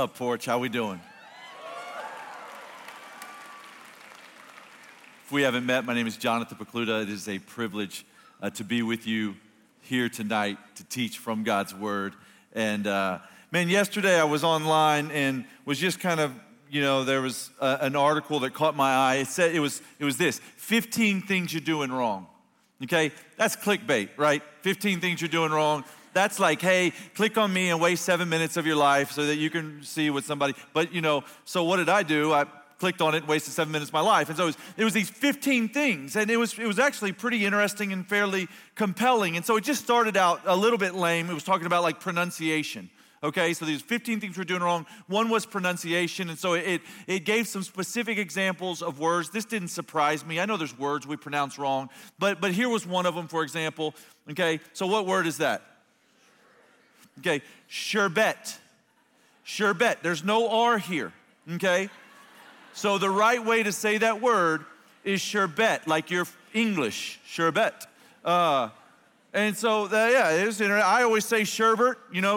up, Porch? How we doing? If we haven't met, my name is Jonathan Pecluda. It is a privilege to be with you here tonight to teach from God's Word. And man, yesterday I was online and was just kind of, there was an article that caught my eye. It said it was this: 15 things you're doing wrong. Okay, that's clickbait, right? 15 things you're doing wrong. That's like, hey, click on me and waste 7 minutes of your life so that you can see what somebody. But so what did I do? I clicked on it, wasted 7 minutes of my life. And so it was these 15 things, and it was actually pretty interesting and fairly compelling. And so it just started out a little bit lame. It was talking about like pronunciation. Okay, so these 15 things we're doing wrong. One was pronunciation, and so it gave some specific examples of words. This didn't surprise me. I know there's words we pronounce wrong, but here was one of them, for example. Okay, so what word is that? Okay, sherbet. Sherbet. There's no R here, okay? So the right way to say that word is sherbet, like your English, sherbet. And so, it was interesting. I always say sherbet,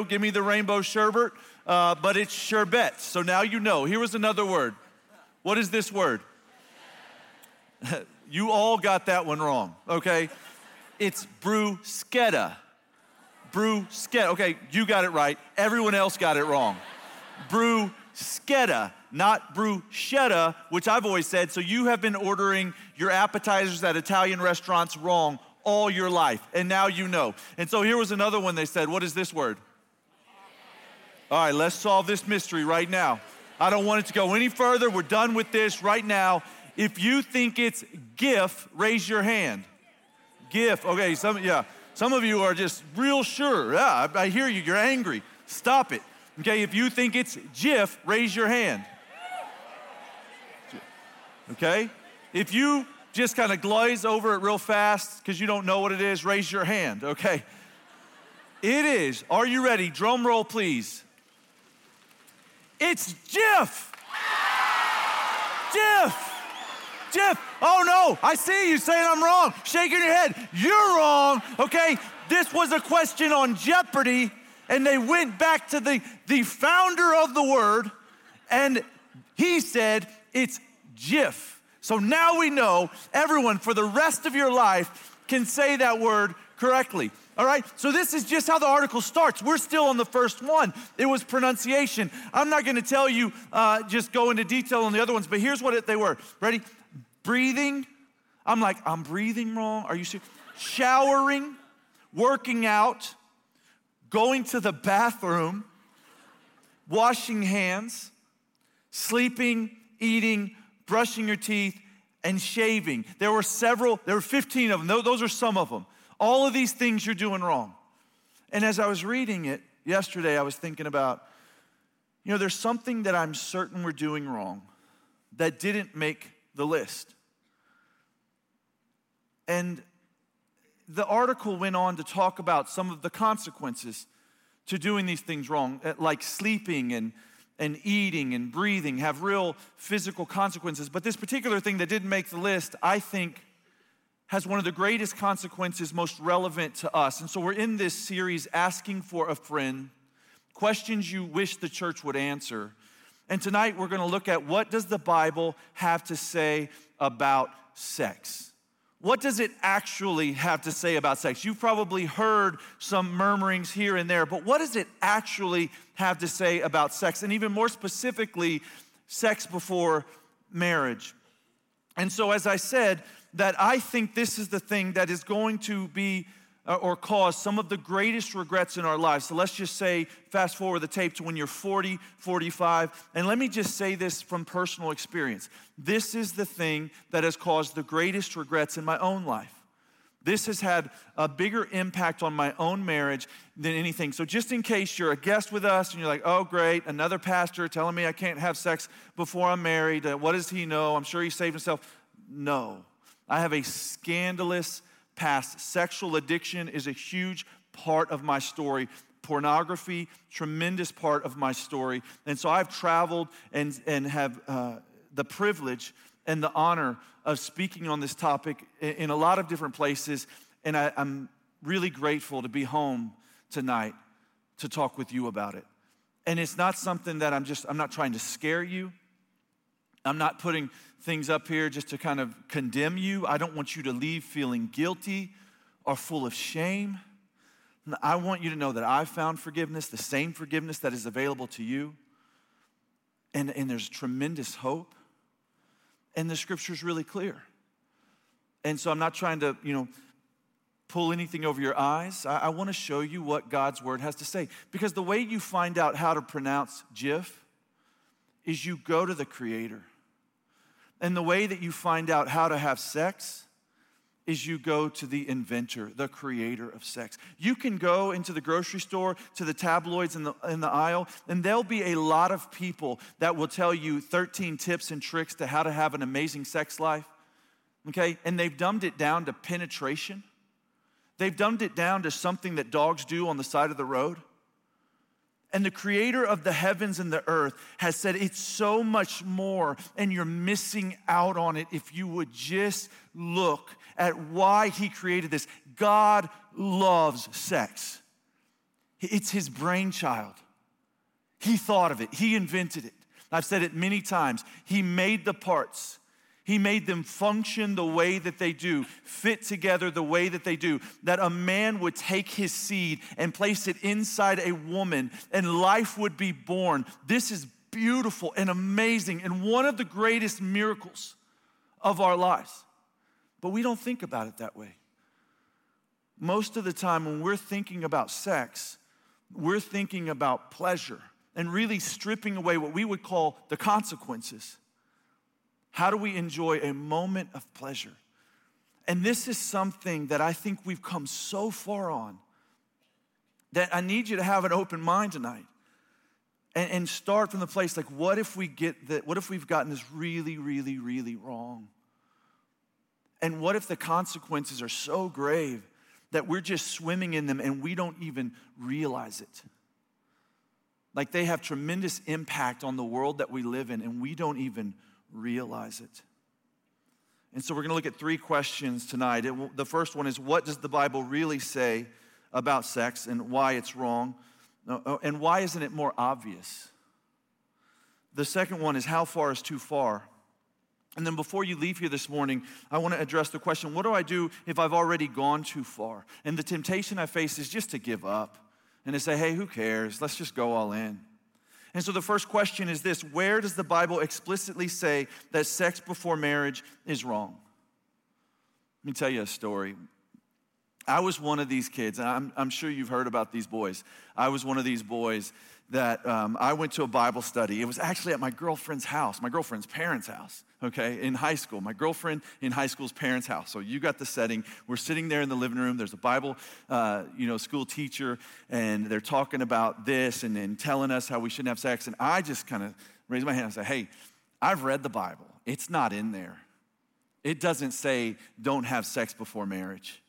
give me the rainbow sherbet, but it's sherbet. So now you know. Here was another word. What is this word? You all got that one wrong, okay? It's bruschetta. Bruschetta. Okay, you got it right. Everyone else got it wrong. Bruschetta, not bruschetta, which I've always said. So you have been ordering your appetizers at Italian restaurants wrong all your life, and now you know. And so here was another one they said. What is this word? All right, let's solve this mystery right now. I don't want it to go any further. We're done with this right now. If you think it's GIF, raise your hand. GIF, okay, Some of you are just real sure. Yeah, I hear you, you're angry. Stop it. Okay, if you think it's GIF, raise your hand. Okay? If you just kind of glaze over it real fast because you don't know what it is, raise your hand, okay? It is, are you ready? Drum roll, please. It's GIF! GIF! GIF! Oh no, I see you saying I'm wrong, shaking your head. You're wrong, okay? This was a question on Jeopardy, and they went back to the founder of the word, and he said it's GIF. So now we know everyone for the rest of your life can say that word correctly, all right? So this is just how the article starts. We're still on the first one. It was pronunciation. I'm not gonna tell you, just go into detail on the other ones, but here's what they were. Ready? Breathing. I'm like, I'm breathing wrong, are you serious? Showering, working out, going to the bathroom, washing hands, sleeping, eating, brushing your teeth, and shaving. There were 15 of them. Those are some of them. All of these things you're doing wrong. And as I was reading it yesterday, I was thinking about, there's something that I'm certain we're doing wrong that didn't make the list. And the article went on to talk about some of the consequences to doing these things wrong, like sleeping and eating and breathing have real physical consequences. But this particular thing that didn't make the list, I think, has one of the greatest consequences most relevant to us. And so we're in this series, Asking for a Friend, questions you wish the church would answer. And tonight we're gonna look at, what does the Bible have to say about sex? What does it actually have to say about sex? You've probably heard some murmurings here and there, but what does it actually have to say about sex? And even more specifically, sex before marriage. And so as I said, that I think this is the thing that is going to be or cause some of the greatest regrets in our lives. So let's just say, fast forward the tape to when you're 40, 45, and let me just say this from personal experience. This is the thing that has caused the greatest regrets in my own life. This has had a bigger impact on my own marriage than anything. So just in case you're a guest with us and you're like, oh great, another pastor telling me I can't have sex before I'm married. What does he know? I'm sure he saved himself. No, I have a scandalous past. Sexual addiction is a huge part of my story. Pornography, tremendous part of my story. And so I've traveled and have the privilege and the honor of speaking on this topic in a lot of different places. And I'm really grateful to be home tonight to talk with you about it. And it's not something that I'm not trying to scare you. I'm not putting things up here just to kind of condemn you. I don't want you to leave feeling guilty or full of shame. I want you to know that I found forgiveness, the same forgiveness that is available to you. And there's tremendous hope. And the scripture's really clear. And so I'm not trying to, pull anything over your eyes. I want to show you what God's word has to say. Because the way you find out how to pronounce Jif is you go to the Creator. And the way that you find out how to have sex is you go to the inventor, the creator of sex. You can go into the grocery store, to the tabloids in the aisle, and there'll be a lot of people that will tell you 13 tips and tricks to how to have an amazing sex life, okay? And they've dumbed it down to penetration. They've dumbed it down to something that dogs do on the side of the road. And the creator of the heavens and the earth has said it's so much more, and you're missing out on it if you would just look at why he created this. God loves sex. It's his brainchild. He thought of it. He invented it. I've said it many times. He made the parts. He made them function the way that they do, fit together the way that they do, that a man would take his seed and place it inside a woman and life would be born. This is beautiful and amazing and one of the greatest miracles of our lives. But we don't think about it that way. Most of the time when we're thinking about sex, we're thinking about pleasure and really stripping away what we would call the consequences. How do we enjoy a moment of pleasure? And this is something that I think we've come so far on that I need you to have an open mind tonight and start from the place like, what if we've gotten this really, really, really wrong? And what if the consequences are so grave that we're just swimming in them and we don't even realize it? Like they have tremendous impact on the world that we live in and we don't even realize it. And so we're going to look at three questions tonight. The first one is, what does the Bible really say about sex and why it's wrong? And why isn't it more obvious? The second one is, how far is too far? And then before you leave here this morning, I want to address the question, what do I do if I've already gone too far? And the temptation I face is just to give up and to say, hey, who cares? Let's just go all in. And so the first question is this: where does the Bible explicitly say that sex before marriage is wrong? Let me tell you a story. I was one of these kids, and I'm sure you've heard about these boys. I was one of these boys that I went to a Bible study. It was actually at my girlfriend's house, my girlfriend's parents' house, okay, in high school. My girlfriend in high school's parents' house. So you got the setting. We're sitting there in the living room. There's a Bible, school teacher, and they're talking about this and telling us how we shouldn't have sex. And I just kind of raised my hand and said, hey, I've read the Bible. It's not in there. It doesn't say don't have sex before marriage.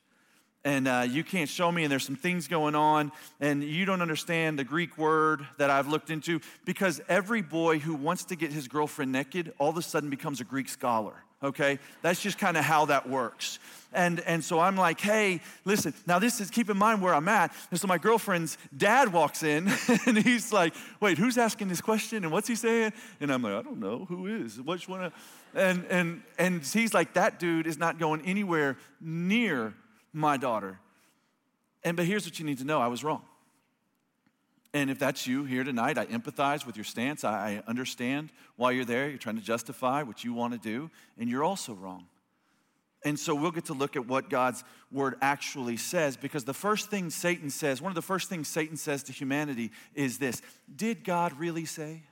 And you can't show me, and there's some things going on, and you don't understand the Greek word that I've looked into, because every boy who wants to get his girlfriend naked all of a sudden becomes a Greek scholar, okay? That's just kind of how that works. And so I'm like, hey, listen, now this is, keep in mind where I'm at. And so my girlfriend's dad walks in, and he's like, wait, who's asking this question, and what's he saying? And I'm like, I don't know, who is? Which one? And he's like, that dude is not going anywhere near my daughter. But here's what you need to know, I was wrong. And if that's you here tonight, I empathize with your stance. I understand why you're there. You're trying to justify what you want to do, and you're also wrong. And so we'll get to look at what God's word actually says, because one of the first things Satan says to humanity is this: did God really say?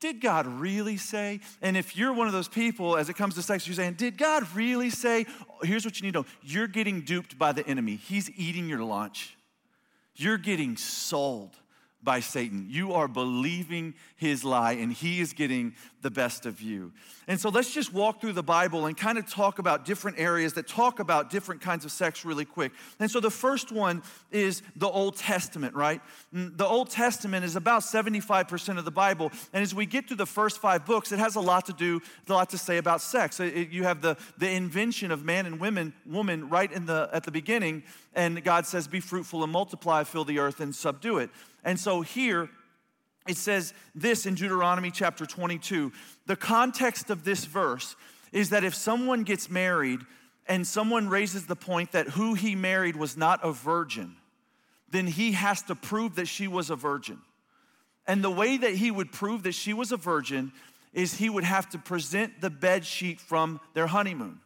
Did God really say? And if you're one of those people, as it comes to sex, you're saying, did God really say? Here's what you need to know. You're getting duped by the enemy. He's eating your lunch. You're getting sold by Satan. You are believing his lie, and he is getting the best of you. And so let's just walk through the Bible and kind of talk about different areas that talk about different kinds of sex really quick. And so the first one is the Old Testament, right? The Old Testament is about 75% of the Bible, and as we get through the first 5 books, it has a lot to say about sex. You have the invention of man and woman right at the beginning, and God says, be fruitful and multiply, fill the earth and subdue it. And so here, It says this in Deuteronomy chapter 22. The context of this verse is that if someone gets married and someone raises the point that who he married was not a virgin, then he has to prove that she was a virgin. And the way that he would prove that she was a virgin is he would have to present the bed sheet from their honeymoon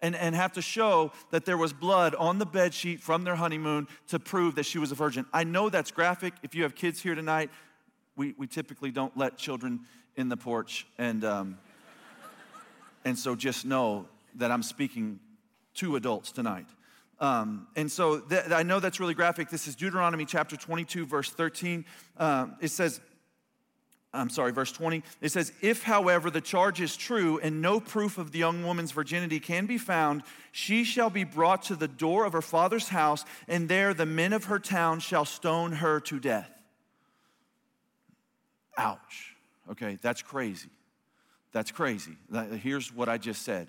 and have to show that there was blood on the bed sheet from their honeymoon to prove that she was a virgin. I know that's graphic. If you have kids here tonight, we typically don't let children in the porch. And so just know that I'm speaking to adults tonight. I know that's really graphic. This is Deuteronomy chapter 22, verse 13. Verse 20. It says, if, however, the charge is true and no proof of the young woman's virginity can be found, she shall be brought to the door of her father's house, and there the men of her town shall stone her to death. Ouch. Okay, that's crazy. That's crazy. Here's what I just said.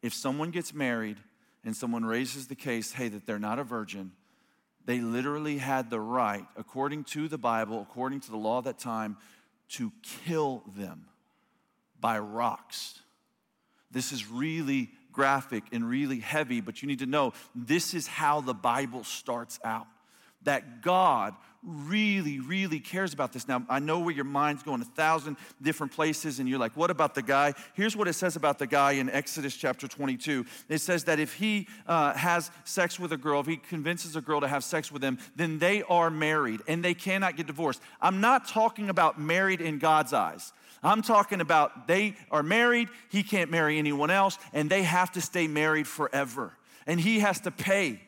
If someone gets married and someone raises the case, hey, that they're not a virgin, they literally had the right, according to the Bible, according to the law of that time, to kill them by rocks. This is really graphic and really heavy, but you need to know this is how the Bible starts out, that God really, really cares about this. Now, I know where your mind's going 1,000 different places, and you're like, what about the guy? Here's what it says about the guy in Exodus chapter 22. It says that if he has sex with a girl, if he convinces a girl to have sex with him, then they are married, and they cannot get divorced. I'm not talking about married in God's eyes. I'm talking about they are married, he can't marry anyone else, and they have to stay married forever. And he has to pay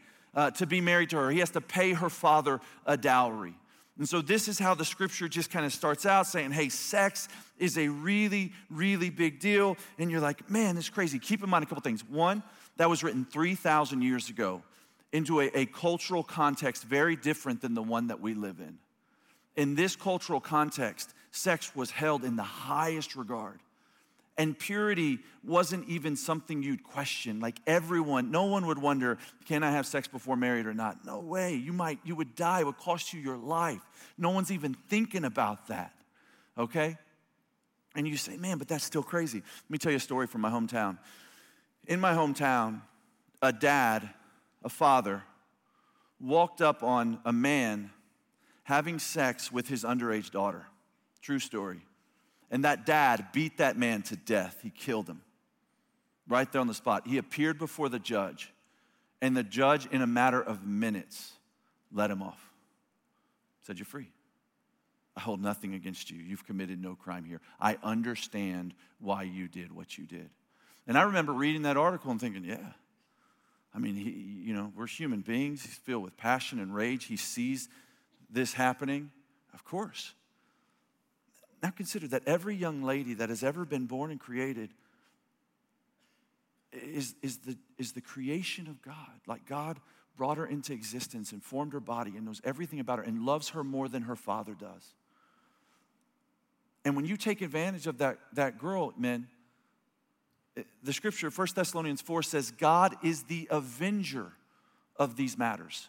to be married to her. He has to pay her father a dowry. And so this is how the scripture just kind of starts out saying, hey, sex is a really, really big deal. And you're like, man, this is crazy. Keep in mind a couple things. One, that was written 3,000 years ago into a cultural context very different than the one that we live in. In this cultural context, sex was held in the highest regard. And purity wasn't even something you'd question. Like everyone, no one would wonder, can I have sex before married or not? No way, you would die, it would cost you your life. No one's even thinking about that, okay? And you say, man, but that's still crazy. Let me tell you a story from my hometown. In my hometown, a father, walked up on a man having sex with his underage daughter. True story. And that dad beat that man to death. He killed him right there on the spot. He appeared before the judge, and the judge, in a matter of minutes, let him off. Said, you're free. I hold nothing against you. You've committed no crime here. I understand why you did what you did. And I remember reading that article and thinking, yeah. I mean, we're human beings. He's filled with passion and rage. He sees this happening. Of course. Now consider that every young lady that has ever been born and created is the creation of God. Like God brought her into existence and formed her body and knows everything about her and loves her more than her father does. And when you take advantage of that girl, men, the scripture, 1 Thessalonians 4 says, God is the avenger of these matters.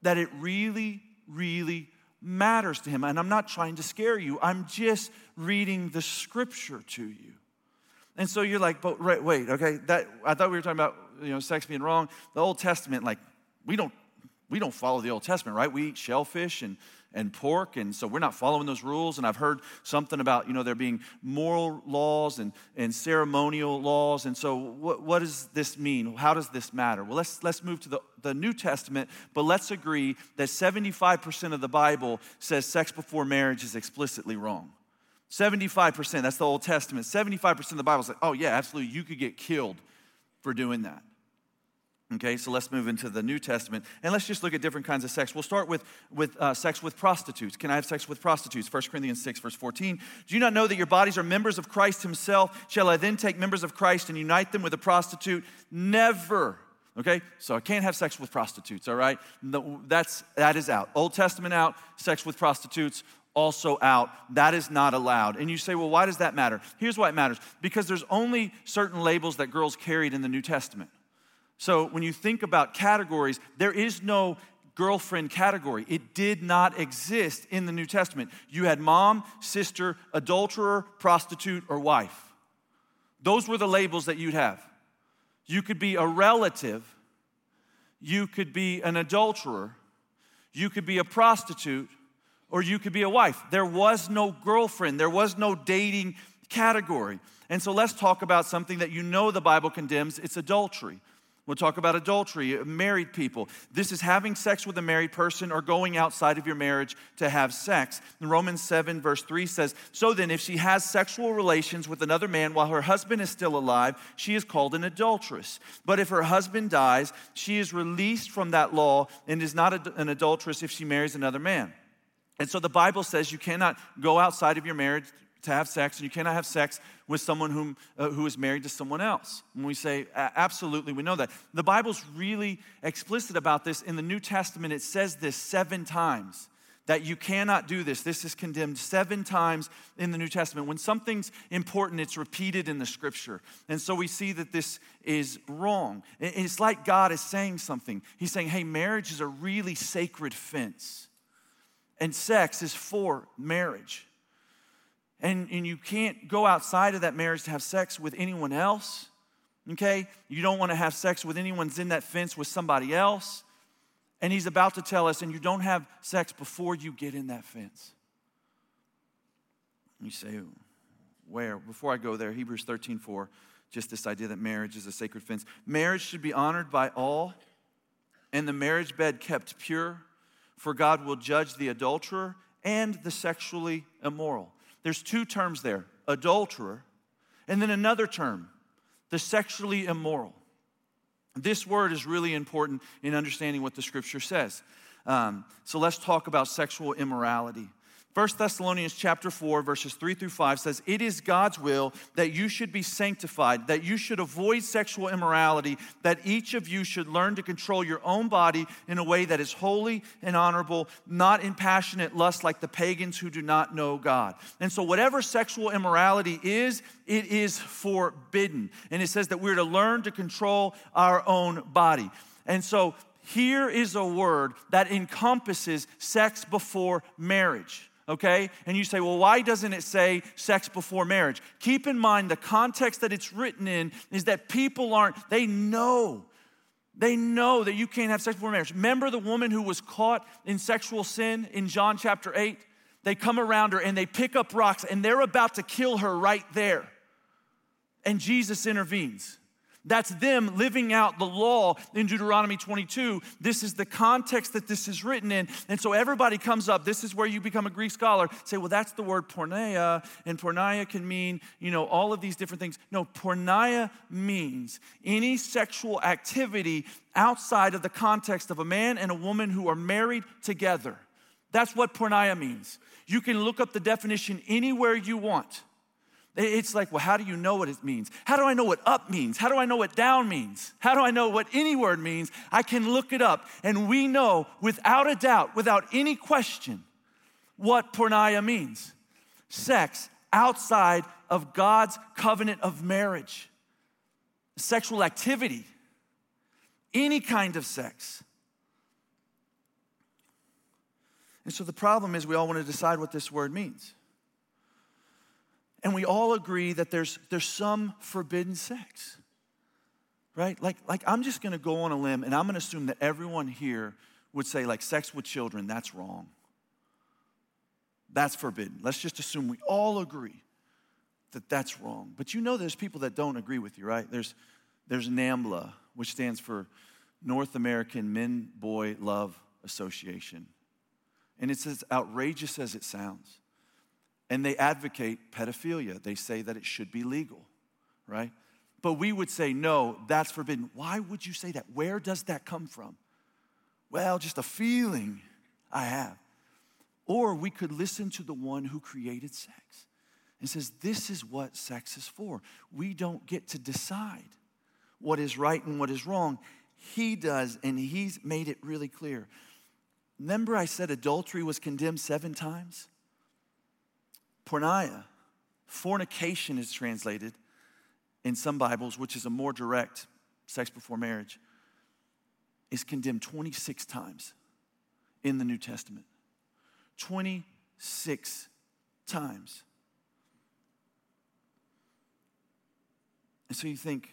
That it really, really matters to him. And I'm not trying to scare you. I'm just reading the scripture to you. And so you're like, but right, wait, okay, that I thought we were talking about, sex being wrong. The Old Testament, like, we don't follow the Old Testament, right? We eat shellfish and pork, and so we're not following those rules. And I've heard something about, there being moral laws and ceremonial laws. And so what does this mean? How does this matter? Well, let's move to the New Testament, but let's agree that 75% of the Bible says sex before marriage is explicitly wrong. 75%, that's the Old Testament. 75% of the Bible says, oh yeah, absolutely, you could get killed for doing that. Okay, so let's move into the New Testament, and let's just look at different kinds of sex. We'll start with sex with prostitutes. Can I have sex with prostitutes? 1 Corinthians 6, verse 14. Do you not know that your bodies are members of Christ himself? Shall I then take members of Christ and unite them with a prostitute? Never. Okay, so I can't have sex with prostitutes, all right? No, that is out. Old Testament out, sex with prostitutes also out. That is not allowed. And you say, well, why does that matter? Here's why it matters. Because there's only certain labels that girls carried in the New Testament. So when you think about categories, there is no girlfriend category. It did not exist in the New Testament. You had mom, sister, adulterer, prostitute, or wife. Those were the labels that you'd have. You could be a relative, you could be an adulterer, you could be a prostitute, or you could be a wife. There was no girlfriend, there was no dating category. And so let's talk about something that you know the Bible condemns, it's adultery. We'll talk about adultery, married people. This is having sex with a married person or going outside of your marriage to have sex. In Romans 7 verse 3 says, so then if she has sexual relations with another man while her husband is still alive, she is called an adulteress. But if her husband dies, she is released from that law and is not an adulteress if she marries another man. And so the Bible says you cannot go outside of your marriage to have sex, and you cannot have sex with someone who is married to someone else. And we say, absolutely, we know that. The Bible's really explicit about this. In the New Testament, it says this 7 times, that you cannot do this. This is condemned 7 times in the New Testament. When something's important, it's repeated in the Scripture. And so we see that this is wrong. It's like God is saying something. He's saying, hey, marriage is a really sacred fence, and sex is for marriage. And you can't go outside of that marriage to have sex with anyone else, okay? You don't want to have sex with anyone's in that fence with somebody else. And he's about to tell us, and you don't have sex before you get in that fence. You say, where? Before I go there, Hebrews 13:4, just this idea that marriage is a sacred fence. Marriage should be honored by all, and the marriage bed kept pure, for God will judge the adulterer and the sexually immoral. There's 2 terms there, adulterer, and then another term, the sexually immoral. This word is really important in understanding what the Scripture says. So let's talk about sexual immorality. 1 Thessalonians chapter 4, verses 3 through 5 says, it is God's will that you should be sanctified, that you should avoid sexual immorality, that each of you should learn to control your own body in a way that is holy and honorable, not in passionate lust like the pagans who do not know God. And so whatever sexual immorality is, it is forbidden. And it says that we're to learn to control our own body. And so here is a word that encompasses sex before marriage. Okay? And you say, well, why doesn't it say sex before marriage? Keep in mind the context that it's written in is that people they know that you can't have sex before marriage. Remember the woman who was caught in sexual sin in John chapter 8? They come around her and they pick up rocks and they're about to kill her right there. And Jesus intervenes. That's them living out the law in Deuteronomy 22. This is the context that this is written in. And so everybody comes up. This is where you become a Greek scholar. Say, well, that's the word porneia. And porneia can mean, all of these different things. No, porneia means any sexual activity outside of the context of a man and a woman who are married together. That's what porneia means. You can look up the definition anywhere you want. It's like, well, how do you know what it means? How do I know what up means? How do I know what down means? How do I know what any word means? I can look it up, and we know without a doubt, without any question, what porneia means. Sex outside of God's covenant of marriage. Sexual activity. Any kind of sex. And so the problem is we all want to decide what this word means. And we all agree that there's some forbidden sex, right? Like I'm just gonna go on a limb and I'm gonna assume that everyone here would say like sex with children, that's wrong. That's forbidden. Let's just assume we all agree that that's wrong. But there's people that don't agree with you, right? There's NAMBLA, which stands for North American Men Boy Love Association. And it's as outrageous as it sounds. And they advocate pedophilia. They say that it should be legal, right? But we would say, no, that's forbidden. Why would you say that? Where does that come from? Well, just a feeling I have. Or we could listen to the one who created sex and says, this is what sex is for. We don't get to decide what is right and what is wrong. He does, and he's made it really clear. Remember I said adultery was condemned 7 times? Porneia, fornication is translated in some Bibles, which is a more direct sex before marriage, is condemned 26 times in the New Testament. 26 times. And so you think,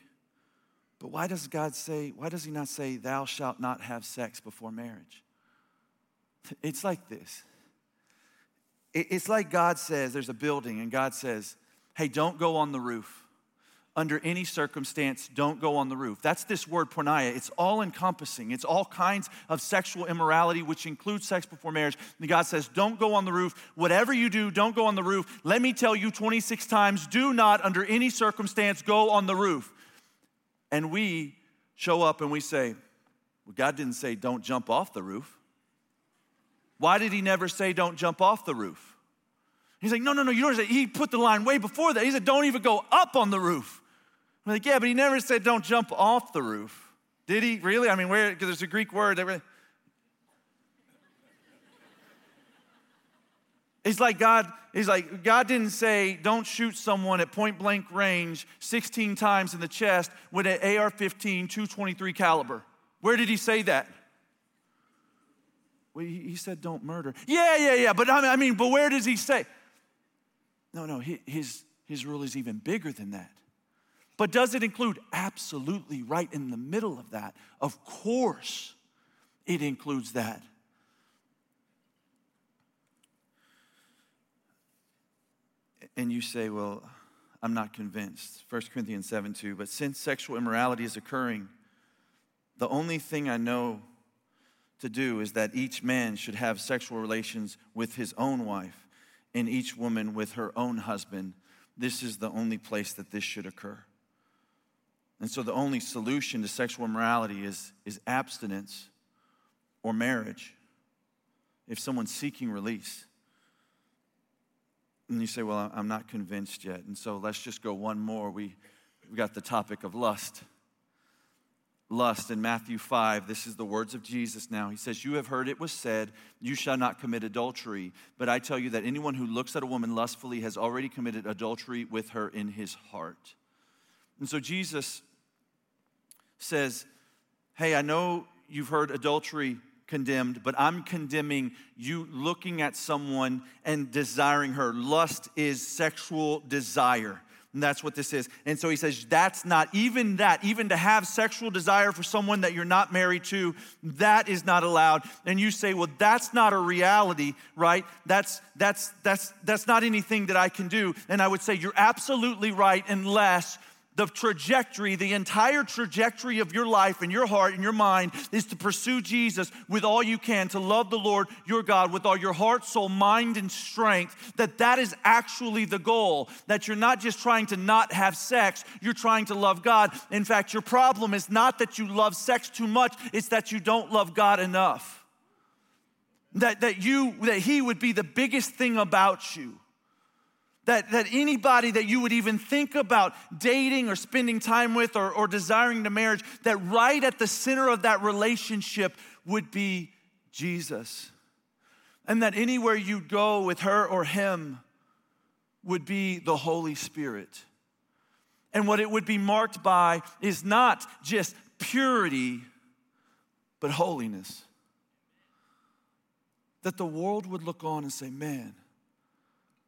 but why does God say, why does he not say, thou shalt not have sex before marriage? It's like this. It's like God says, there's a building and God says, hey, don't go on the roof. Under any circumstance, don't go on the roof. That's this word porneia. It's all encompassing. It's all kinds of sexual immorality, which includes sex before marriage. And God says, don't go on the roof. Whatever you do, don't go on the roof. Let me tell you 26 times, do not under any circumstance go on the roof. And we show up and we say, well, God didn't say don't jump off the roof. Why did he never say don't jump off the roof? He's like, no, you don't understand. He put the line way before that. He said, don't even go up on the roof. I'm like, yeah, but he never said don't jump off the roof. Did he? Really? I mean, where? Because there's a Greek word. That really... It's like God, he's like, God didn't say don't shoot someone at point blank range 16 times in the chest with an AR-15 .223 caliber. Where did he say that? Well, he said don't murder. Yeah. But but where does he say? No, his rule is even bigger than that. But does it include? Absolutely, right in the middle of that. Of course, it includes that. And you say, well, I'm not convinced. 1 Corinthians 7:2, but since sexual immorality is occurring, the only thing I know to do is that each man should have sexual relations with his own wife and each woman with her own husband. This is the only place that this should occur. And so the only solution to sexual immorality is abstinence or marriage if someone's seeking release. And you say, well, I'm not convinced yet. And so let's just go one more. We've got the topic of lust. Lust in Matthew 5, this is the words of Jesus now. He says, you have heard it was said, you shall not commit adultery. But I tell you that anyone who looks at a woman lustfully has already committed adultery with her in his heart. And so Jesus says, hey, I know you've heard adultery condemned, but I'm condemning you looking at someone and desiring her. Lust is sexual desire. And that's what this is. And so he says, that's not, even that, even to have sexual desire for someone that you're not married to, that is not allowed. And you say, well, that's not a reality, right? That's not anything that I can do. And I would say, you're absolutely right unless the trajectory, the entire trajectory of your life and your heart and your mind is to pursue Jesus with all you can, to love the Lord your God with all your heart, soul, mind, and strength, that is actually the goal, that you're not just trying to not have sex, you're trying to love God. In fact, your problem is not that you love sex too much, it's that you don't love God enough. That he would be the biggest thing about you. That anybody that you would even think about dating or spending time with or desiring to marriage, that right at the center of that relationship would be Jesus. And that anywhere you'd go with her or him would be the Holy Spirit. And what it would be marked by is not just purity, but holiness. That the world would look on and say, man,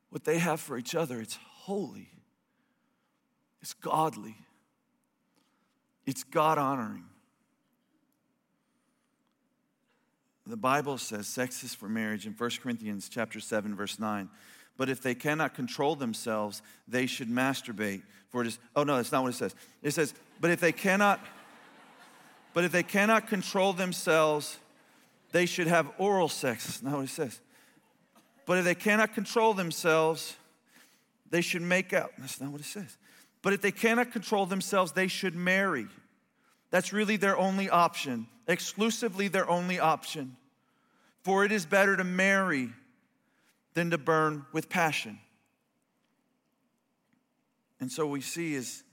what they have for each other, it's holy, it's godly, it's God-honoring. The Bible says sex is for marriage in 1 Corinthians chapter 7, verse 9. But if they cannot control themselves, they should masturbate. For it is, oh no, that's not what it says. It says, but if they cannot control themselves, they should have oral sex. That's not what it says. But if they cannot control themselves, they should make out. That's not what it says. But if they cannot control themselves, they should marry. That's really their only option, exclusively their only option. For it is better to marry than to burn with passion. And so we see is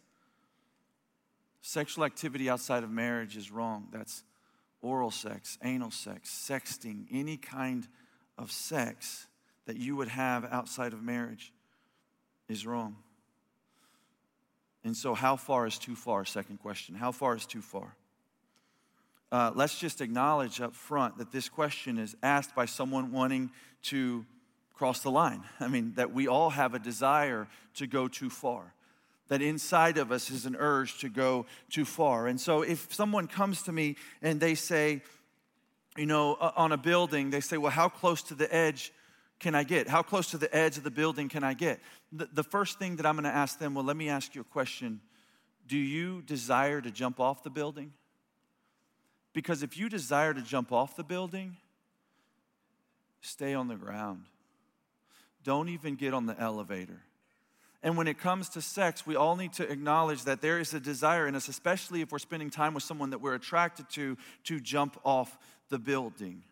sexual activity outside of marriage is wrong. That's oral sex, anal sex, sexting, any kind of sex that you would have outside of marriage is wrong. And so how far is too far? Second question, how far is too far? let's just acknowledge up front that this question is asked by someone wanting to cross the line. I mean, that we all have a desire to go too far. That inside of us is an urge to go too far. And so if someone comes to me and they say, you know, on a building, they say, well, how close to the edge can I get? How close to the edge of the building can I get? The first thing that I'm going to ask them, well, let me ask you a question. Do you desire to jump off the building? Because if you desire to jump off the building, stay on the ground. Don't even get on the elevator. And when it comes to sex, we all need to acknowledge that there is a desire in us, especially if we're spending time with someone that we're attracted to jump off the building.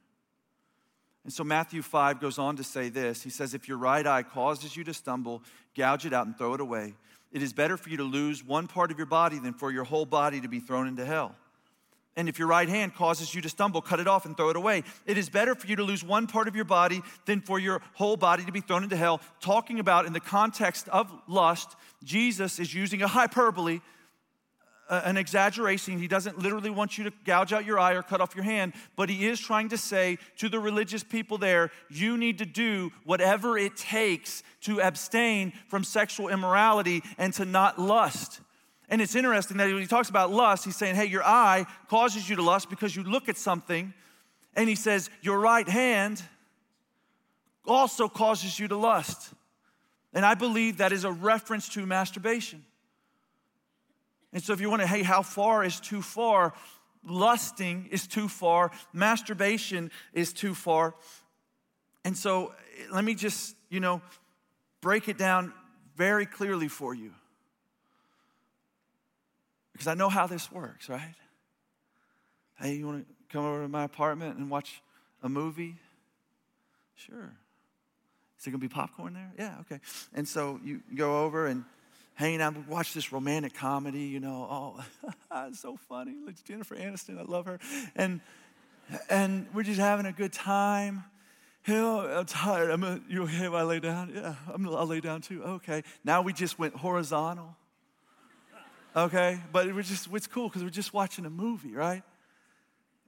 And so Matthew 5 goes on to say this. He says, if your right eye causes you to stumble, gouge it out and throw it away. It is better for you to lose one part of your body than for your whole body to be thrown into hell. And if your right hand causes you to stumble, cut it off and throw it away. It is better for you to lose one part of your body than for your whole body to be thrown into hell. Talking about in the context of lust, Jesus is using a hyperbole, an exaggeration. He doesn't literally want you to gouge out your eye or cut off your hand, but he is trying to say to the religious people there, you need to do whatever it takes to abstain from sexual immorality and to not lust. And it's interesting that when he talks about lust, he's saying, hey, your eye causes you to lust because you look at something. And he says, your right hand also causes you to lust. And I believe that is a reference to masturbation. And so if you wonder, hey, how far is too far? Lusting is too far. Masturbation is too far. And so let me just, break it down very clearly for you. Because I know how this works, right? Hey, you want to come over to my apartment and watch a movie? Sure. Is there going to be popcorn there? Yeah, okay. And so you go over and hanging out, watch this romantic comedy, oh, it's so funny. It's Jennifer Aniston, I love her. And we're just having a good time. I'm tired. You okay if I lay down? Yeah, I'll lay down too. Okay. Now we just went horizontal. Okay, but it's cool because we're just watching a movie, right?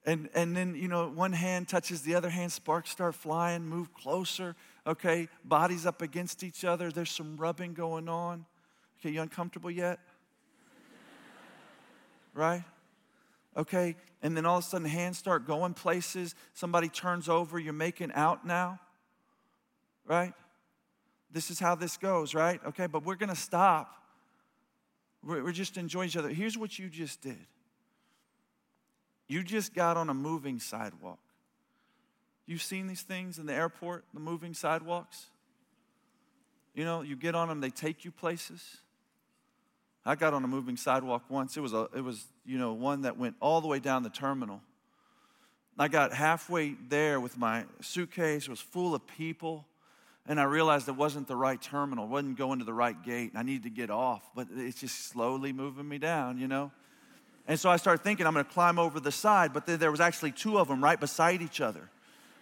And then, one hand touches the other hand, sparks start flying, move closer, okay? Bodies up against each other. There's some rubbing going on. Okay, you uncomfortable yet? Right? Okay, and then all of a sudden hands start going places. Somebody turns over, you're making out now, right? This is how this goes, right? Okay, but we're going to stop. We're just enjoying each other. Here's what you just did. You just got on a moving sidewalk. You've seen these things in the airport, the moving sidewalks. You get on them, they take you places. I got on a moving sidewalk once. It was one that went all the way down the terminal. I got halfway there with my suitcase. It was full of people. And I realized it wasn't the right terminal, wasn't going to the right gate. I needed to get off, but it's just slowly moving me down, And so I started thinking I'm going to climb over the side, but there was actually two of them right beside each other.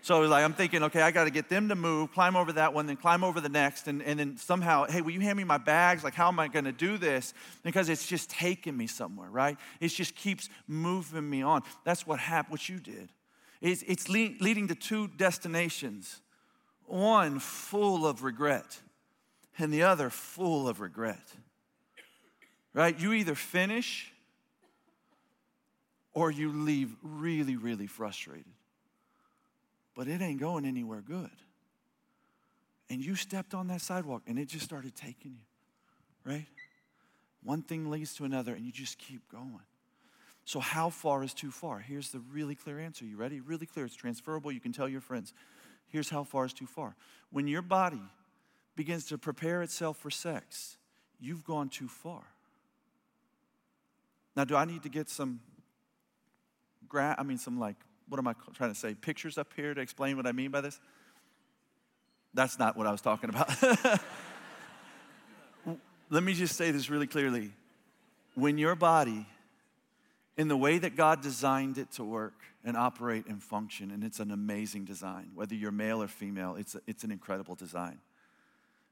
So I'm thinking, okay, I got to get them to move, climb over that one, then climb over the next, and then somehow, hey, will you hand me my bags? How am I going to do this? Because it's just taking me somewhere, right? It just keeps moving me on. That's what happened. What you did is it's leading to two destinations. One full of regret, and the other full of regret, right? You either finish or you leave really, really frustrated. But it ain't going anywhere good. And you stepped on that sidewalk, and it just started taking you, right? One thing leads to another, and you just keep going. So how far is too far? Here's the really clear answer. You ready? Really clear. It's transferable. You can tell your friends. Here's how far is too far. When your body begins to prepare itself for sex, you've gone too far. Now, do I need to get pictures up here to explain what I mean by this? That's not what I was talking about. Let me just say this really clearly. When your body, in the way that God designed it to work and operate and function, and it's an amazing design. Whether you're male or female, it's an incredible design.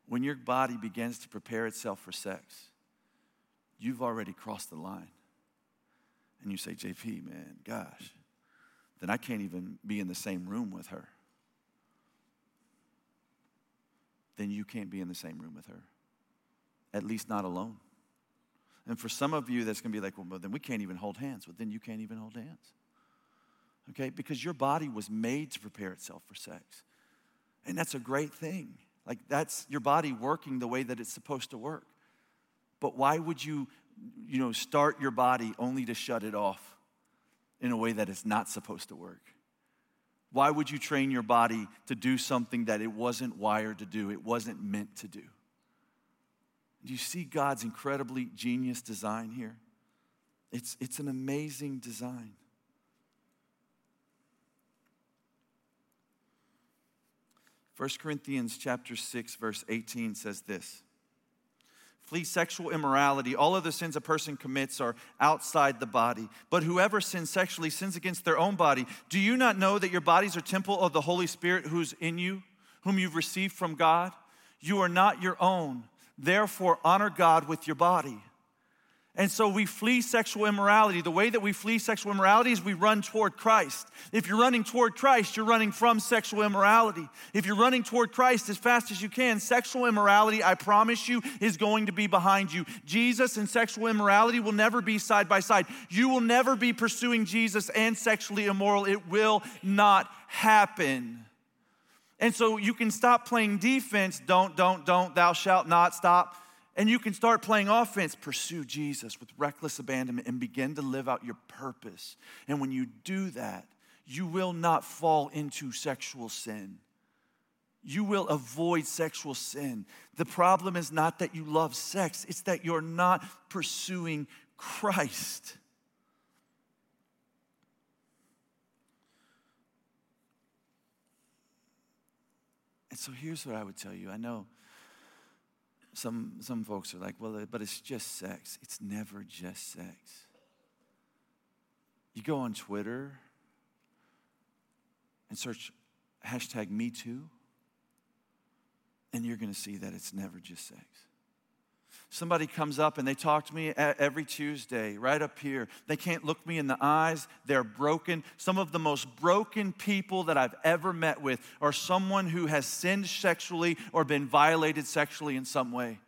When your body begins to prepare itself for sex, you've already crossed the line. And you say, JP, man, gosh, that I can't even be in the same room with her, then you can't be in the same room with her, at least not alone. And for some of you, that's going to be like, well, then we can't even hold hands. Well, then you can't even hold hands, okay? Because your body was made to prepare itself for sex, and that's a great thing. Like, that's your body working the way that it's supposed to work. But why would you start your body only to shut it off in a way that it's not supposed to work? Why would you train your body to do something that it wasn't wired to do, it wasn't meant to do? Do you see God's incredibly genius design here? It's an amazing design. First Corinthians chapter 6, verse 18 says this. Flee sexual immorality. All other sins a person commits are outside the body. But whoever sins sexually sins against their own body. Do you not know that your bodies are temple of the Holy Spirit who's in you, whom you've received from God? You are not your own. Therefore, honor God with your body. And so we flee sexual immorality. The way that we flee sexual immorality is we run toward Christ. If you're running toward Christ, you're running from sexual immorality. If you're running toward Christ as fast as you can, sexual immorality, I promise you, is going to be behind you. Jesus and sexual immorality will never be side by side. You will never be pursuing Jesus and sexually immoral. It will not happen. And so you can stop playing defense. Don't, thou shalt not stop. And you can start playing offense, pursue Jesus with reckless abandonment and begin to live out your purpose. And when you do that, you will not fall into sexual sin. You will avoid sexual sin. The problem is not that you love sex, it's that you're not pursuing Christ. And so here's what I would tell you. I know Some folks are like, well, but it's just sex. It's never just sex. You go on Twitter and search #MeToo, and you're going to see that it's never just sex. Somebody comes up and they talk to me every Tuesday, right up here. They can't look me in the eyes. They're broken. Some of the most broken people that I've ever met with are someone who has sinned sexually or been violated sexually in some way.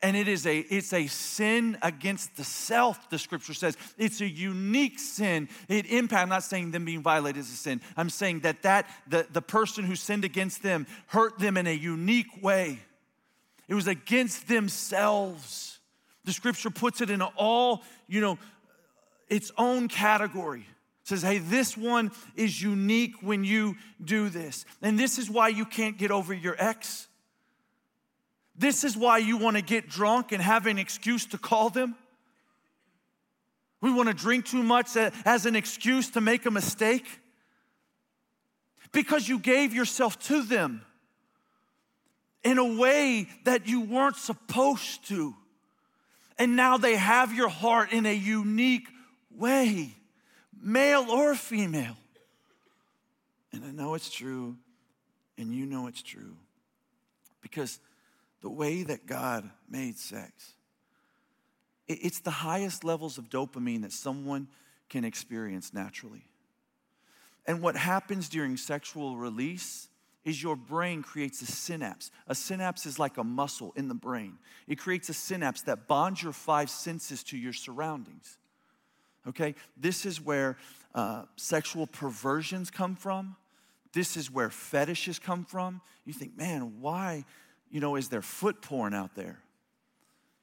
And it's a sin against the self, the scripture says. It's a unique sin. I'm not saying them being violated is a sin. I'm saying that the person who sinned against them hurt them in a unique way. It was against themselves. The scripture puts it in all, its own category. It says, hey, this one is unique when you do this. And this is why you can't get over your ex. This is why you want to get drunk and have an excuse to call them. We want to drink too much as an excuse to make a mistake. Because you gave yourself to them in a way that you weren't supposed to. And now they have your heart in a unique way, male or female. And I know it's true, and you know it's true, because the way that God made sex, it's the highest levels of dopamine that someone can experience naturally. And what happens during sexual release is your brain creates a synapse. A synapse is like a muscle in the brain. It creates a synapse that bonds your five senses to your surroundings, okay? This is where sexual perversions come from. This is where fetishes come from. You think, man, why, is there foot porn out there?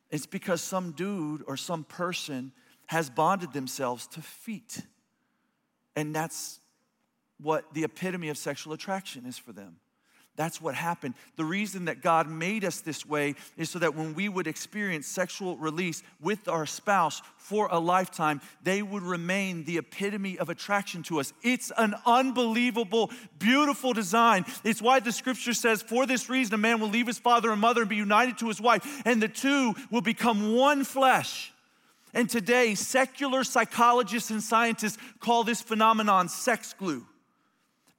It's because some dude or some person has bonded themselves to feet, and that's what the epitome of sexual attraction is for them. That's what happened. The reason that God made us this way is so that when we would experience sexual release with our spouse for a lifetime, they would remain the epitome of attraction to us. It's an unbelievable, beautiful design. It's why the scripture says, for this reason, a man will leave his father and mother and be united to his wife, and the two will become one flesh. And today, secular psychologists and scientists call this phenomenon sex glue.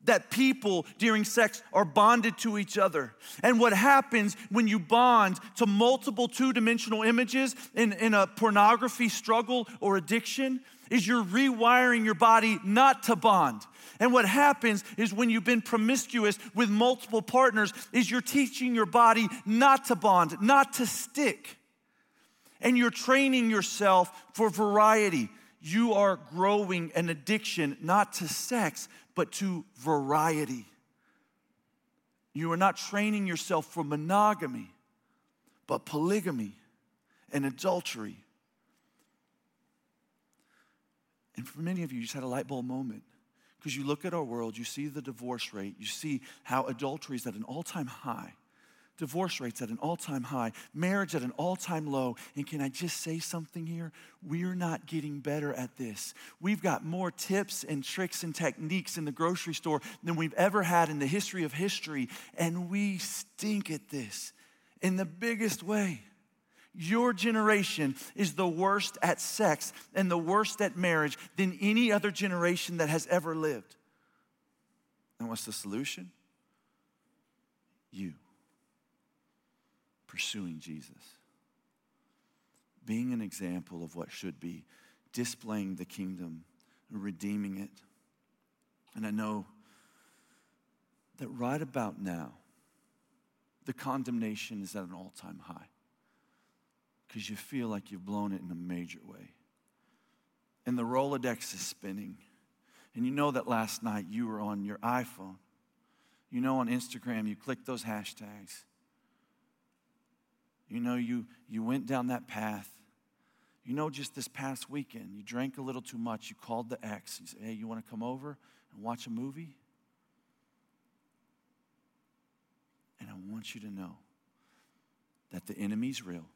That people during sex are bonded to each other. And what happens when you bond to multiple two-dimensional images in a pornography struggle or addiction is you're rewiring your body not to bond. And what happens is when you've been promiscuous with multiple partners is you're teaching your body not to bond, not to stick. And you're training yourself for variety. You are growing an addiction not to sex, but to variety. You are not training yourself for monogamy, but polygamy and adultery. And for many of you just had a light bulb moment, because you look at our world, you see the divorce rate, you see how adultery is at an all-time high, divorce rates at an all-time high, marriage at an all-time low. And can I just say something here? We're not getting better at this. We've got more tips and tricks and techniques in the grocery store than we've ever had in the history of history. And we stink at this in the biggest way. Your generation is the worst at sex and the worst at marriage than any other generation that has ever lived. And what's the solution? You. Pursuing Jesus, being an example of what should be, displaying the kingdom, redeeming it. And I know that right about now, the condemnation is at an all-time high because you feel like you've blown it in a major way. And the Rolodex is spinning. And you know that last night you were on your iPhone. You know on Instagram you clicked those hashtags. You know, you went down that path. You know, just this past weekend, you drank a little too much. You called the ex. You said, hey, you want to come over and watch a movie? And I want you to know that the enemy's real.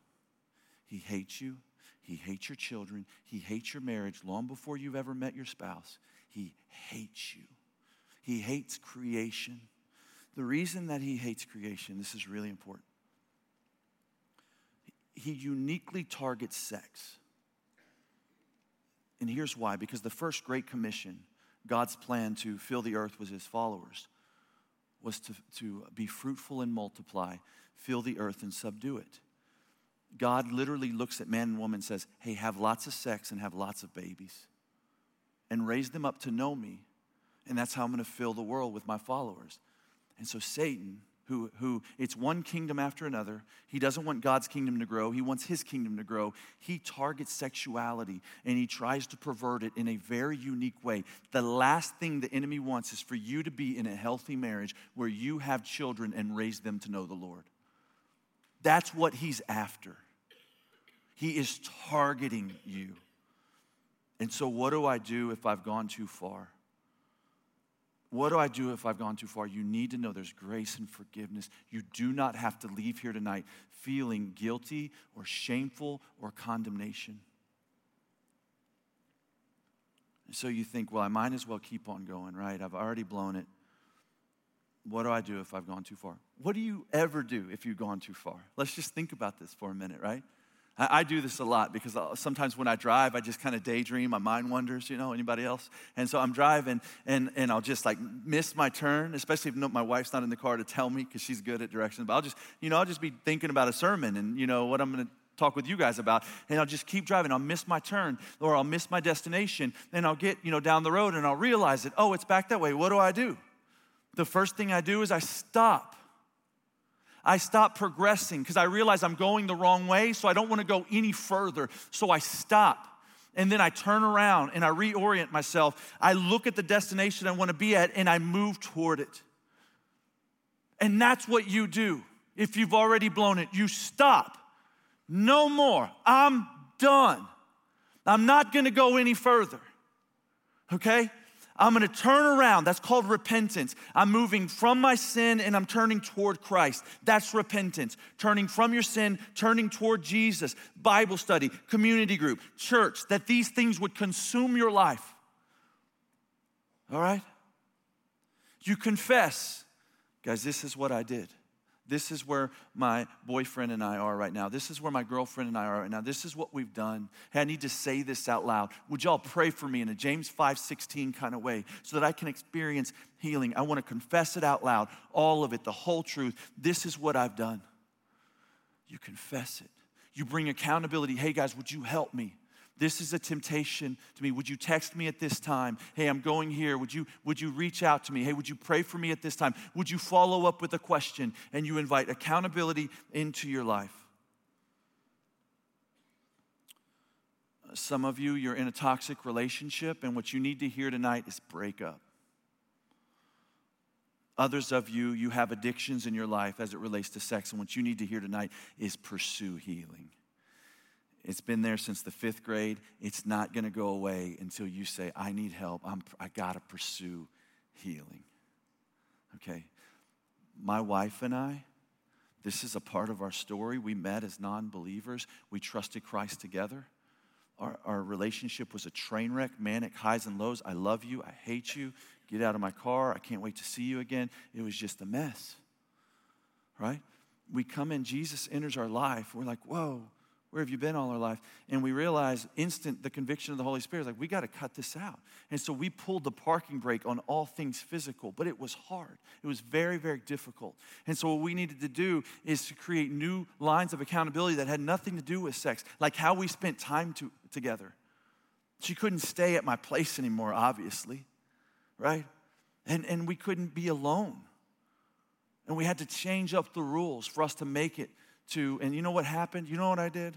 He hates you. He hates your children. He hates your marriage long before you've ever met your spouse. He hates you. He hates creation. The reason that he hates creation, this is really important. He uniquely targets sex. And here's why. Because the first Great Commission, God's plan to fill the earth with his followers, was to be fruitful and multiply, fill the earth and subdue it. God literally looks at man and woman and says, hey, have lots of sex and have lots of babies. And raise them up to know me. And that's how I'm going to fill the world with my followers. And so Satan, who it's one kingdom after another. He doesn't want God's kingdom to grow. He wants his kingdom to grow. He targets sexuality, and he tries to pervert it in a very unique way. The last thing the enemy wants is for you to be in a healthy marriage where you have children and raise them to know the Lord. That's what he's after. He is targeting you. And so what do I do if I've gone too far? What do I do if I've gone too far? You need to know there's grace and forgiveness. You do not have to leave here tonight feeling guilty or shameful or condemnation. And so you think, well, I might as well keep on going, right? I've already blown it. What do I do if I've gone too far? What do you ever do if you've gone too far? Let's just think about this for a minute, right? I do this a lot because sometimes when I drive, I just kind of daydream. My mind wanders, you know, anybody else? And so I'm driving, and I'll just, like, miss my turn, especially if my wife's not in the car to tell me because she's good at directions. But I'll just, you know, I'll just be thinking about a sermon and, you know, what I'm going to talk with you guys about. And I'll just keep driving. I'll miss my turn or I'll miss my destination. Then I'll get, you know, down the road, and I'll realize that, oh, it's back that way. What do? The first thing I do is I stop. I stop progressing because I realize I'm going the wrong way, so I don't want to go any further. So I stop, and then I turn around, and I reorient myself. I look at the destination I want to be at, and I move toward it. And that's what you do if you've already blown it. You stop. No more. I'm done. I'm not going to go any further, okay? I'm going to turn around. That's called repentance. I'm moving from my sin and I'm turning toward Christ. That's repentance. Turning from your sin, turning toward Jesus. Bible study, community group, church, that these things would consume your life. All right? You confess. Guys, this is what I did. This is where my boyfriend and I are right now. This is where my girlfriend and I are right now. This is what we've done. Hey, I need to say this out loud. Would y'all pray for me in a James 5:16 kind of way so that I can experience healing? I want to confess it out loud, all of it, the whole truth. This is what I've done. You confess it. You bring accountability. Hey, guys, would you help me? This is a temptation to me. Would you text me at this time? Hey, I'm going here. Would you reach out to me? Hey, would you pray for me at this time? Would you follow up with a question? And you invite accountability into your life. Some of you, you're in a toxic relationship, and what you need to hear tonight is break up. Others of you, you have addictions in your life as it relates to sex, and what you need to hear tonight is pursue healing. It's been there since the 5th grade. It's not going to go away until you say, I need help. I got to pursue healing. Okay? My wife and I, this is a part of our story. We met as non-believers. We trusted Christ together. Our relationship was a train wreck, manic highs and lows. I love you. I hate you. Get out of my car. I can't wait to see you again. It was just a mess, right? We come in, Jesus enters our life. We're like, whoa, where have you been all our life? And we realize the conviction of the Holy Spirit is like, we got to cut this out. And so we pulled the parking brake on all things physical, but it was hard. It was very, very difficult. And so what we needed to do is to create new lines of accountability that had nothing to do with sex, like how we spent time together. She couldn't stay at my place anymore, obviously, right? And we couldn't be alone. And we had to change up the rules for us to make it to, and you know what happened? You know what I did?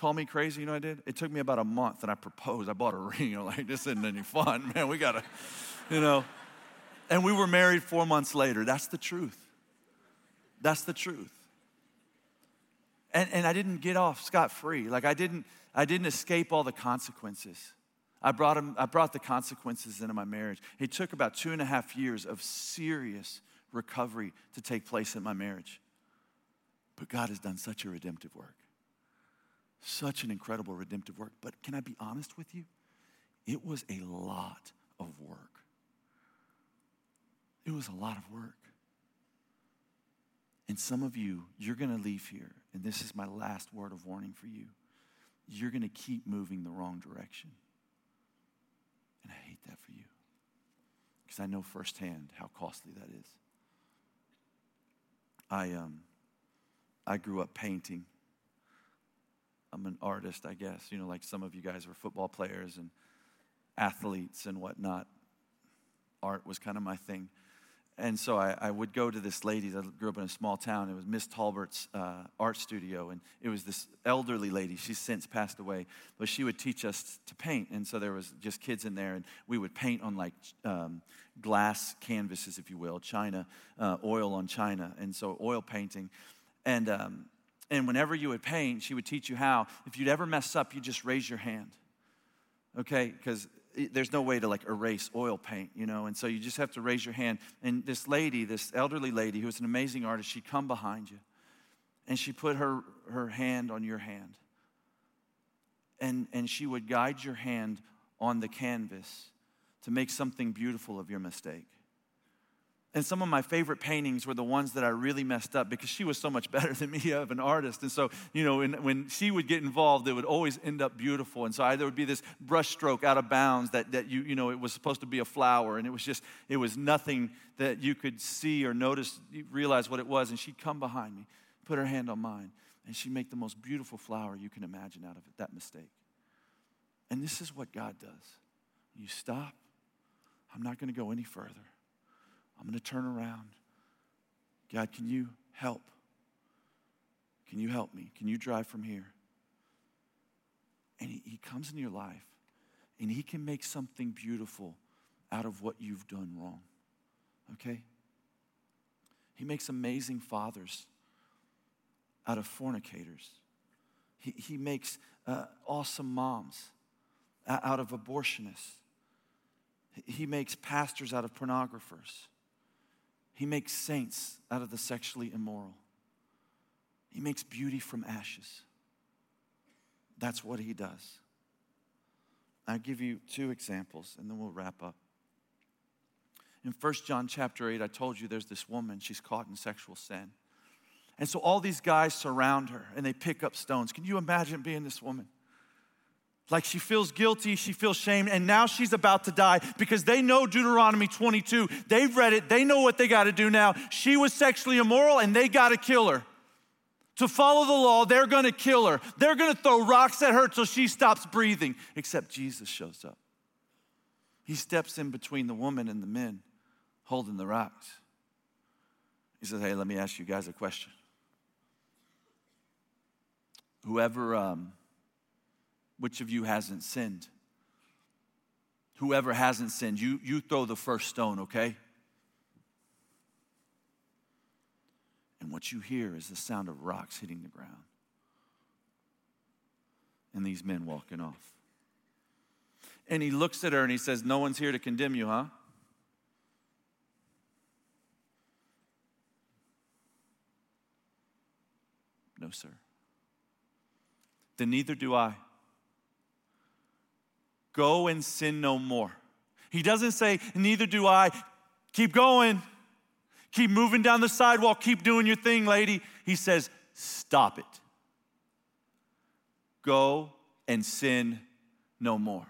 Call me crazy, you know what I did? It took me about a month and I proposed. I bought a ring. I'm like, this isn't any fun, man. We gotta, And we were married 4 months later. That's the truth. That's the truth. And I didn't get off scot-free. Like I didn't escape all the consequences. I brought the consequences into my marriage. It took about 2.5 years of serious recovery to take place in my marriage. But God has done such a redemptive work, such an incredible redemptive work. But can I be honest with you? It was a lot of work. It was a lot of work. And some of you, you're going to leave here, and this is my last word of warning for you. You're going to keep moving the wrong direction. And I hate that for you because I know firsthand how costly that is. I grew up painting. I'm an artist, I guess. You know, like some of you guys were football players and athletes and whatnot. Art was kind of my thing. And so I would go to this lady that grew up in a small town. It was Miss Talbert's art studio, and it was this elderly lady. She's since passed away, but she would teach us to paint. And so there was just kids in there, and we would paint on like glass canvases, if you will, china, oil on china, and so oil painting. And whenever you would paint, she would teach you how. If you'd ever mess up, you just raise your hand, okay? Because there's no way to like erase oil paint, and so you just have to raise your hand. And this lady, this elderly lady who was an amazing artist, she'd come behind you and she put her hand on your hand, and she would guide your hand on the canvas to make something beautiful of your mistake. And some of my favorite paintings were the ones that I really messed up because she was so much better than me of an artist. And so, when she would get involved, it would always end up beautiful. And so there would be this brushstroke out of bounds that it was supposed to be a flower. And it was nothing that you could see or notice, realize what it was. And she'd come behind me, put her hand on mine, and she'd make the most beautiful flower you can imagine out of it, that mistake. And this is what God does. You stop. I'm not going to go any further. I'm going to turn around. God, can you help? Can you help me? Can you drive from here? And he comes into your life, and he can make something beautiful out of what you've done wrong, okay? He makes amazing fathers out of fornicators. He makes awesome moms out of abortionists. He makes pastors out of pornographers. He makes saints out of the sexually immoral. He makes beauty from ashes. That's what he does. I'll give you 2 examples, and then we'll wrap up. In 1 John chapter 8, I told you there's this woman. She's caught in sexual sin. And so all these guys surround her, and they pick up stones. Can you imagine being this woman? Like she feels guilty, she feels shame, and now she's about to die because they know Deuteronomy 22. They've read it. They know what they got to do now. She was sexually immoral, and they got to kill her. to follow the law, they're going to kill her. They're going to throw rocks at her till she stops breathing, except Jesus shows up. He steps in between the woman and the men holding the rocks. He says, hey, let me ask you guys a question. Whoever, which of you hasn't sinned? Whoever hasn't sinned, you throw the first stone, okay? And what you hear is the sound of rocks hitting the ground and these men walking off. And he looks at her and he says, no one's here to condemn you, huh? No, sir. Then neither do I. Go and sin no more. He doesn't say, neither do I. Keep going. Keep moving down the sidewalk. Keep doing your thing, lady. He says, stop it. Go and sin no more.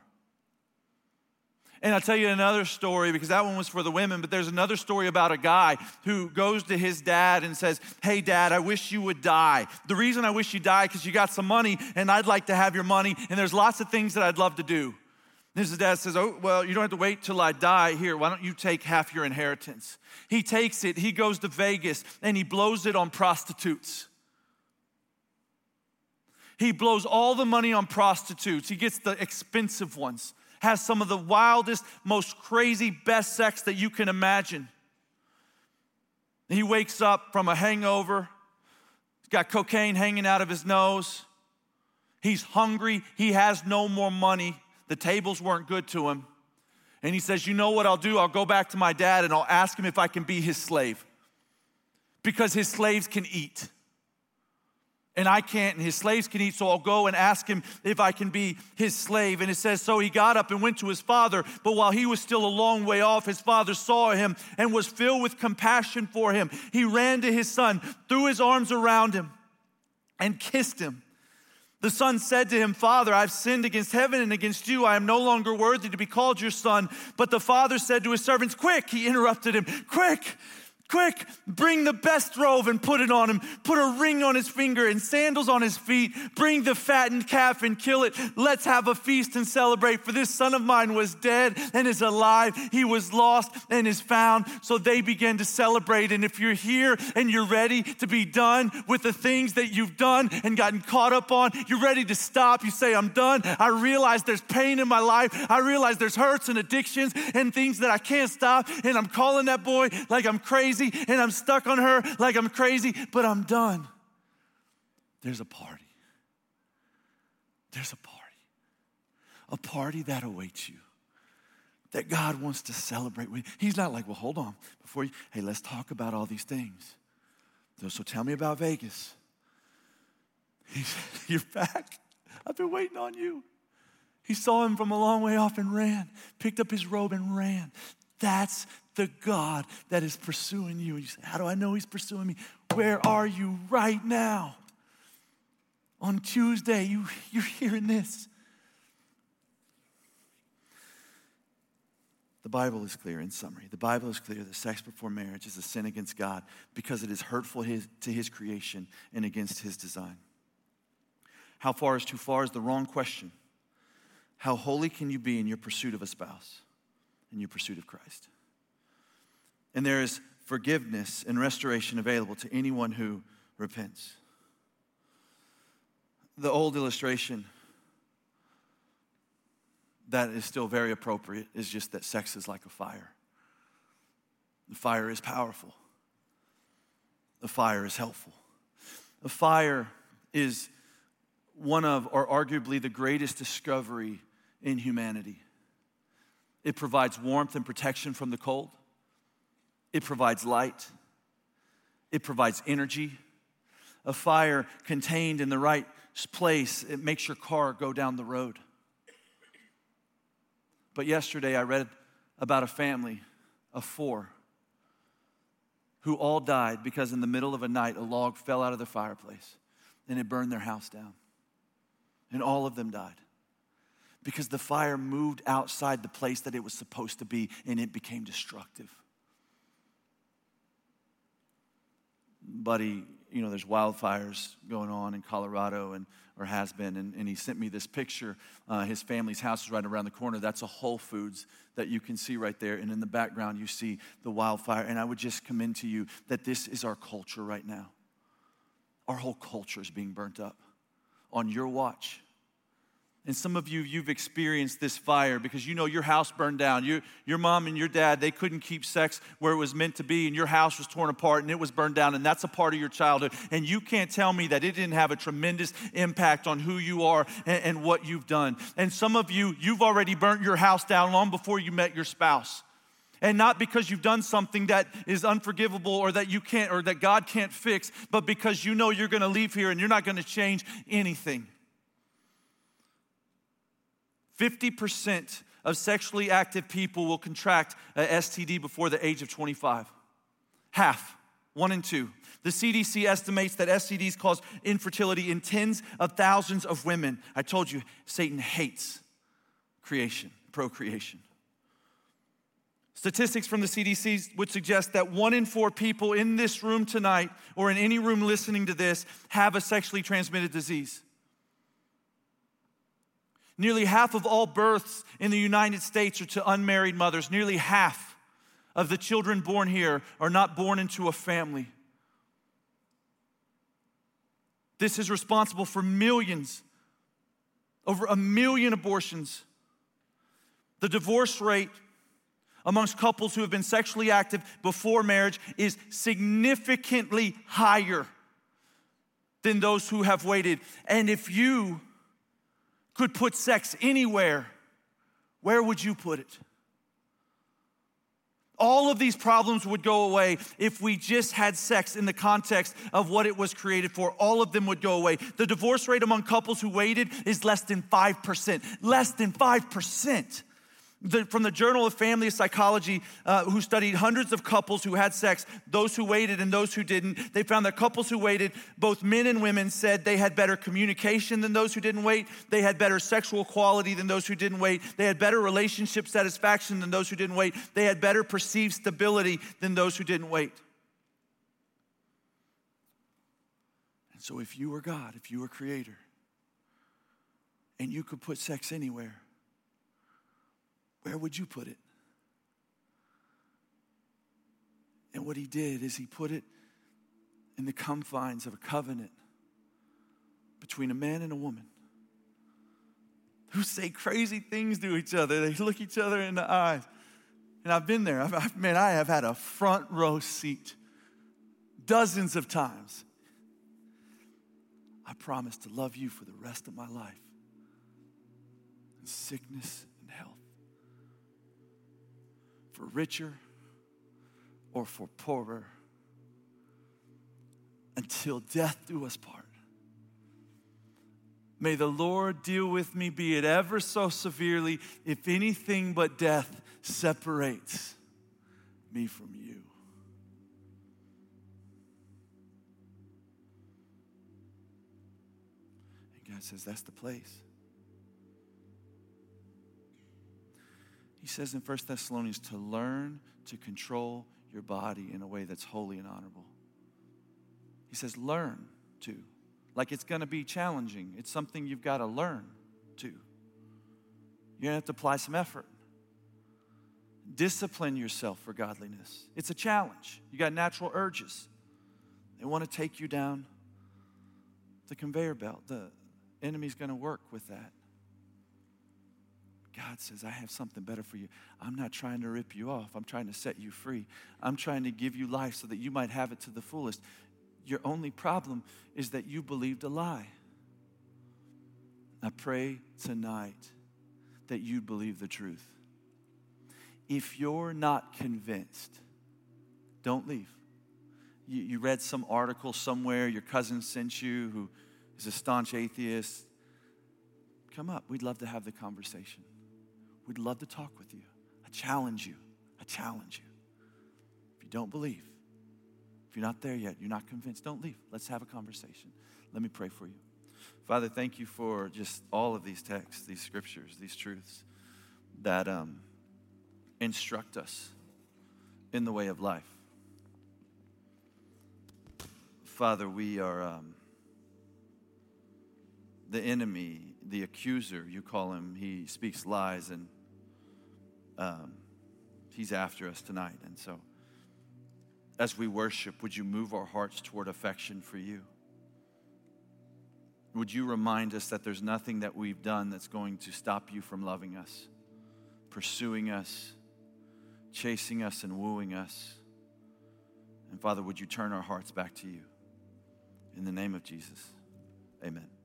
And I'll tell you another story, because that one was for the women, but there's another story about a guy who goes to his dad and says, hey, Dad, I wish you would die. The reason I wish you died because you got some money, and I'd like to have your money, and there's lots of things that I'd love to do. And his dad says, oh, well, you don't have to wait till I die. Here, why don't you take half your inheritance? He takes it. He goes to Vegas, and he blows it on prostitutes. He blows all the money on prostitutes. He gets the expensive ones. Has some of the wildest, most crazy, best sex that you can imagine. He wakes up from a hangover. He's got cocaine hanging out of his nose. He's hungry. He has no more money. The tables weren't good to him. And he says, you know what I'll do? I'll go back to my dad and I'll ask him if I can be his slave. Because his slaves can eat. And I can't, and his slaves can eat, so I'll go and ask him if I can be his slave. And it says, so he got up and went to his father, but while he was still a long way off, his father saw him and was filled with compassion for him. He ran to his son, threw his arms around him, and kissed him. The son said to him, Father, I've sinned against heaven and against you. I am no longer worthy to be called your son. But the father said to his servants, quick, he interrupted him, quick, bring the best robe and put it on him. Put a ring on his finger and sandals on his feet. Bring the fattened calf and kill it. Let's have a feast and celebrate. For this son of mine was dead and is alive. He was lost and is found. So they began to celebrate. And if you're here and you're ready to be done with the things that you've done and gotten caught up on, you're ready to stop. You say, I'm done. I realize there's pain in my life. I realize there's hurts and addictions and things that I can't stop. And I'm calling that boy like I'm crazy. And I'm stuck on her like I'm crazy, but I'm done. There's a party. There's a party. A party that awaits you, that God wants to celebrate with. He's not like, well, hold on. Before you, hey, let's talk about all these things. So tell me about Vegas. He said, you're back. I've been waiting on you. He saw him from a long way off and ran, picked up his robe and ran. That's the God that is pursuing you. And you say, how do I know he's pursuing me? Where are you right now? On Tuesday, you're hearing this. The Bible is clear in summary. The Bible is clear that sex before marriage is a sin against God because it is hurtful to his creation and against his design. How far is too far is the wrong question. How holy can you be in your pursuit of a spouse? In your pursuit of Christ. And there is forgiveness and restoration available to anyone who repents. The old illustration that is still very appropriate is just that sex is like a fire. The fire is powerful. The fire is helpful. The fire is one of, or arguably the greatest discovery in humanity. It provides warmth and protection from the cold. It provides light. It provides energy. A fire contained in the right place, it makes your car go down the road. But yesterday I read about a family of four who all died because in the middle of a night a log fell out of their fireplace and it burned their house down. And all of them died. Because the fire moved outside the place that it was supposed to be and it became destructive. Buddy you know, there's wildfires going on in Colorado or has been, and he sent me this picture. His family's house is right around the corner. That's a Whole Foods that you can see right there, and in the background you see the wildfire. And I would just commend to you that this is our culture right now. Our whole culture is being burnt up on your watch. And some of you, you've experienced this fire because you know your house burned down. Your mom and your dad, they couldn't keep sex where it was meant to be, and your house was torn apart and it was burned down, and that's a part of your childhood. And you can't tell me that it didn't have a tremendous impact on who you are and what you've done. And some of you, you've already burnt your house down long before you met your spouse. And not because you've done something that is unforgivable or that you can't or that God can't fix, but because you know you're going to leave here and you're not going to change anything. 50% of sexually active people will contract an STD before the age of 25. Half, 1 in 2. The CDC estimates that STDs cause infertility in tens of thousands of women. I told you, Satan hates creation, procreation. Statistics from the CDC would suggest that 1 in 4 people in this room tonight or in any room listening to this have a sexually transmitted disease. Nearly half of all births in the United States are to unmarried mothers. Nearly half of the children born here are not born into a family. This is responsible for millions, over 1 million abortions. The divorce rate amongst couples who have been sexually active before marriage is significantly higher than those who have waited. And if you could put sex anywhere, where would you put it? All of these problems would go away if we just had sex in the context of what it was created for. All of them would go away. The divorce rate among couples who waited is less than 5%. Less than 5%. From the Journal of Family Psychology, who studied hundreds of couples who had sex, those who waited and those who didn't, they found that couples who waited, both men and women, said they had better communication than those who didn't wait. They had better sexual quality than those who didn't wait. They had better relationship satisfaction than those who didn't wait. They had better perceived stability than those who didn't wait. And so if you were God, if you were creator, and you could put sex anywhere, where would you put it? And what he did is he put it in the confines of a covenant between a man and a woman who say crazy things to each other. They look each other in the eyes. And I've been there. I have had a front row seat dozens of times. I promise to love you for the rest of my life. In sickness and health. For richer or for poorer, until death do us part. May the Lord deal with me, be it ever so severely, if anything but death separates me from you. And God says, that's the place. He says in 1 Thessalonians to learn to control your body in a way that's holy and honorable. He says learn to. Like it's going to be challenging. It's something you've got to learn to. You're going to have to apply some effort. Discipline yourself for godliness. It's a challenge. You got natural urges. They want to take you down the conveyor belt. The enemy's going to work with that. God says, I have something better for you. I'm not trying to rip you off. I'm trying to set you free. I'm trying to give you life so that you might have it to the fullest. Your only problem is that you believed a lie. I pray tonight that you believe the truth. If you're not convinced, don't leave. You read some article somewhere, your cousin sent you who is a staunch atheist. Come up. We'd love to have the conversation. We'd love to talk with you. I challenge you. I challenge you. If you don't believe, if you're not there yet, you're not convinced, don't leave. Let's have a conversation. Let me pray for you. Father, thank you for just all of these texts, these scriptures, these truths that instruct us in the way of life. Father, we are the enemy, the accuser, you call him. He speaks lies, and he's after us tonight. And so as we worship, would you move our hearts toward affection for you? Would you remind us that there's nothing that we've done that's going to stop you from loving us, pursuing us, chasing us, and wooing us? And Father, would you turn our hearts back to you? In the name of Jesus, amen.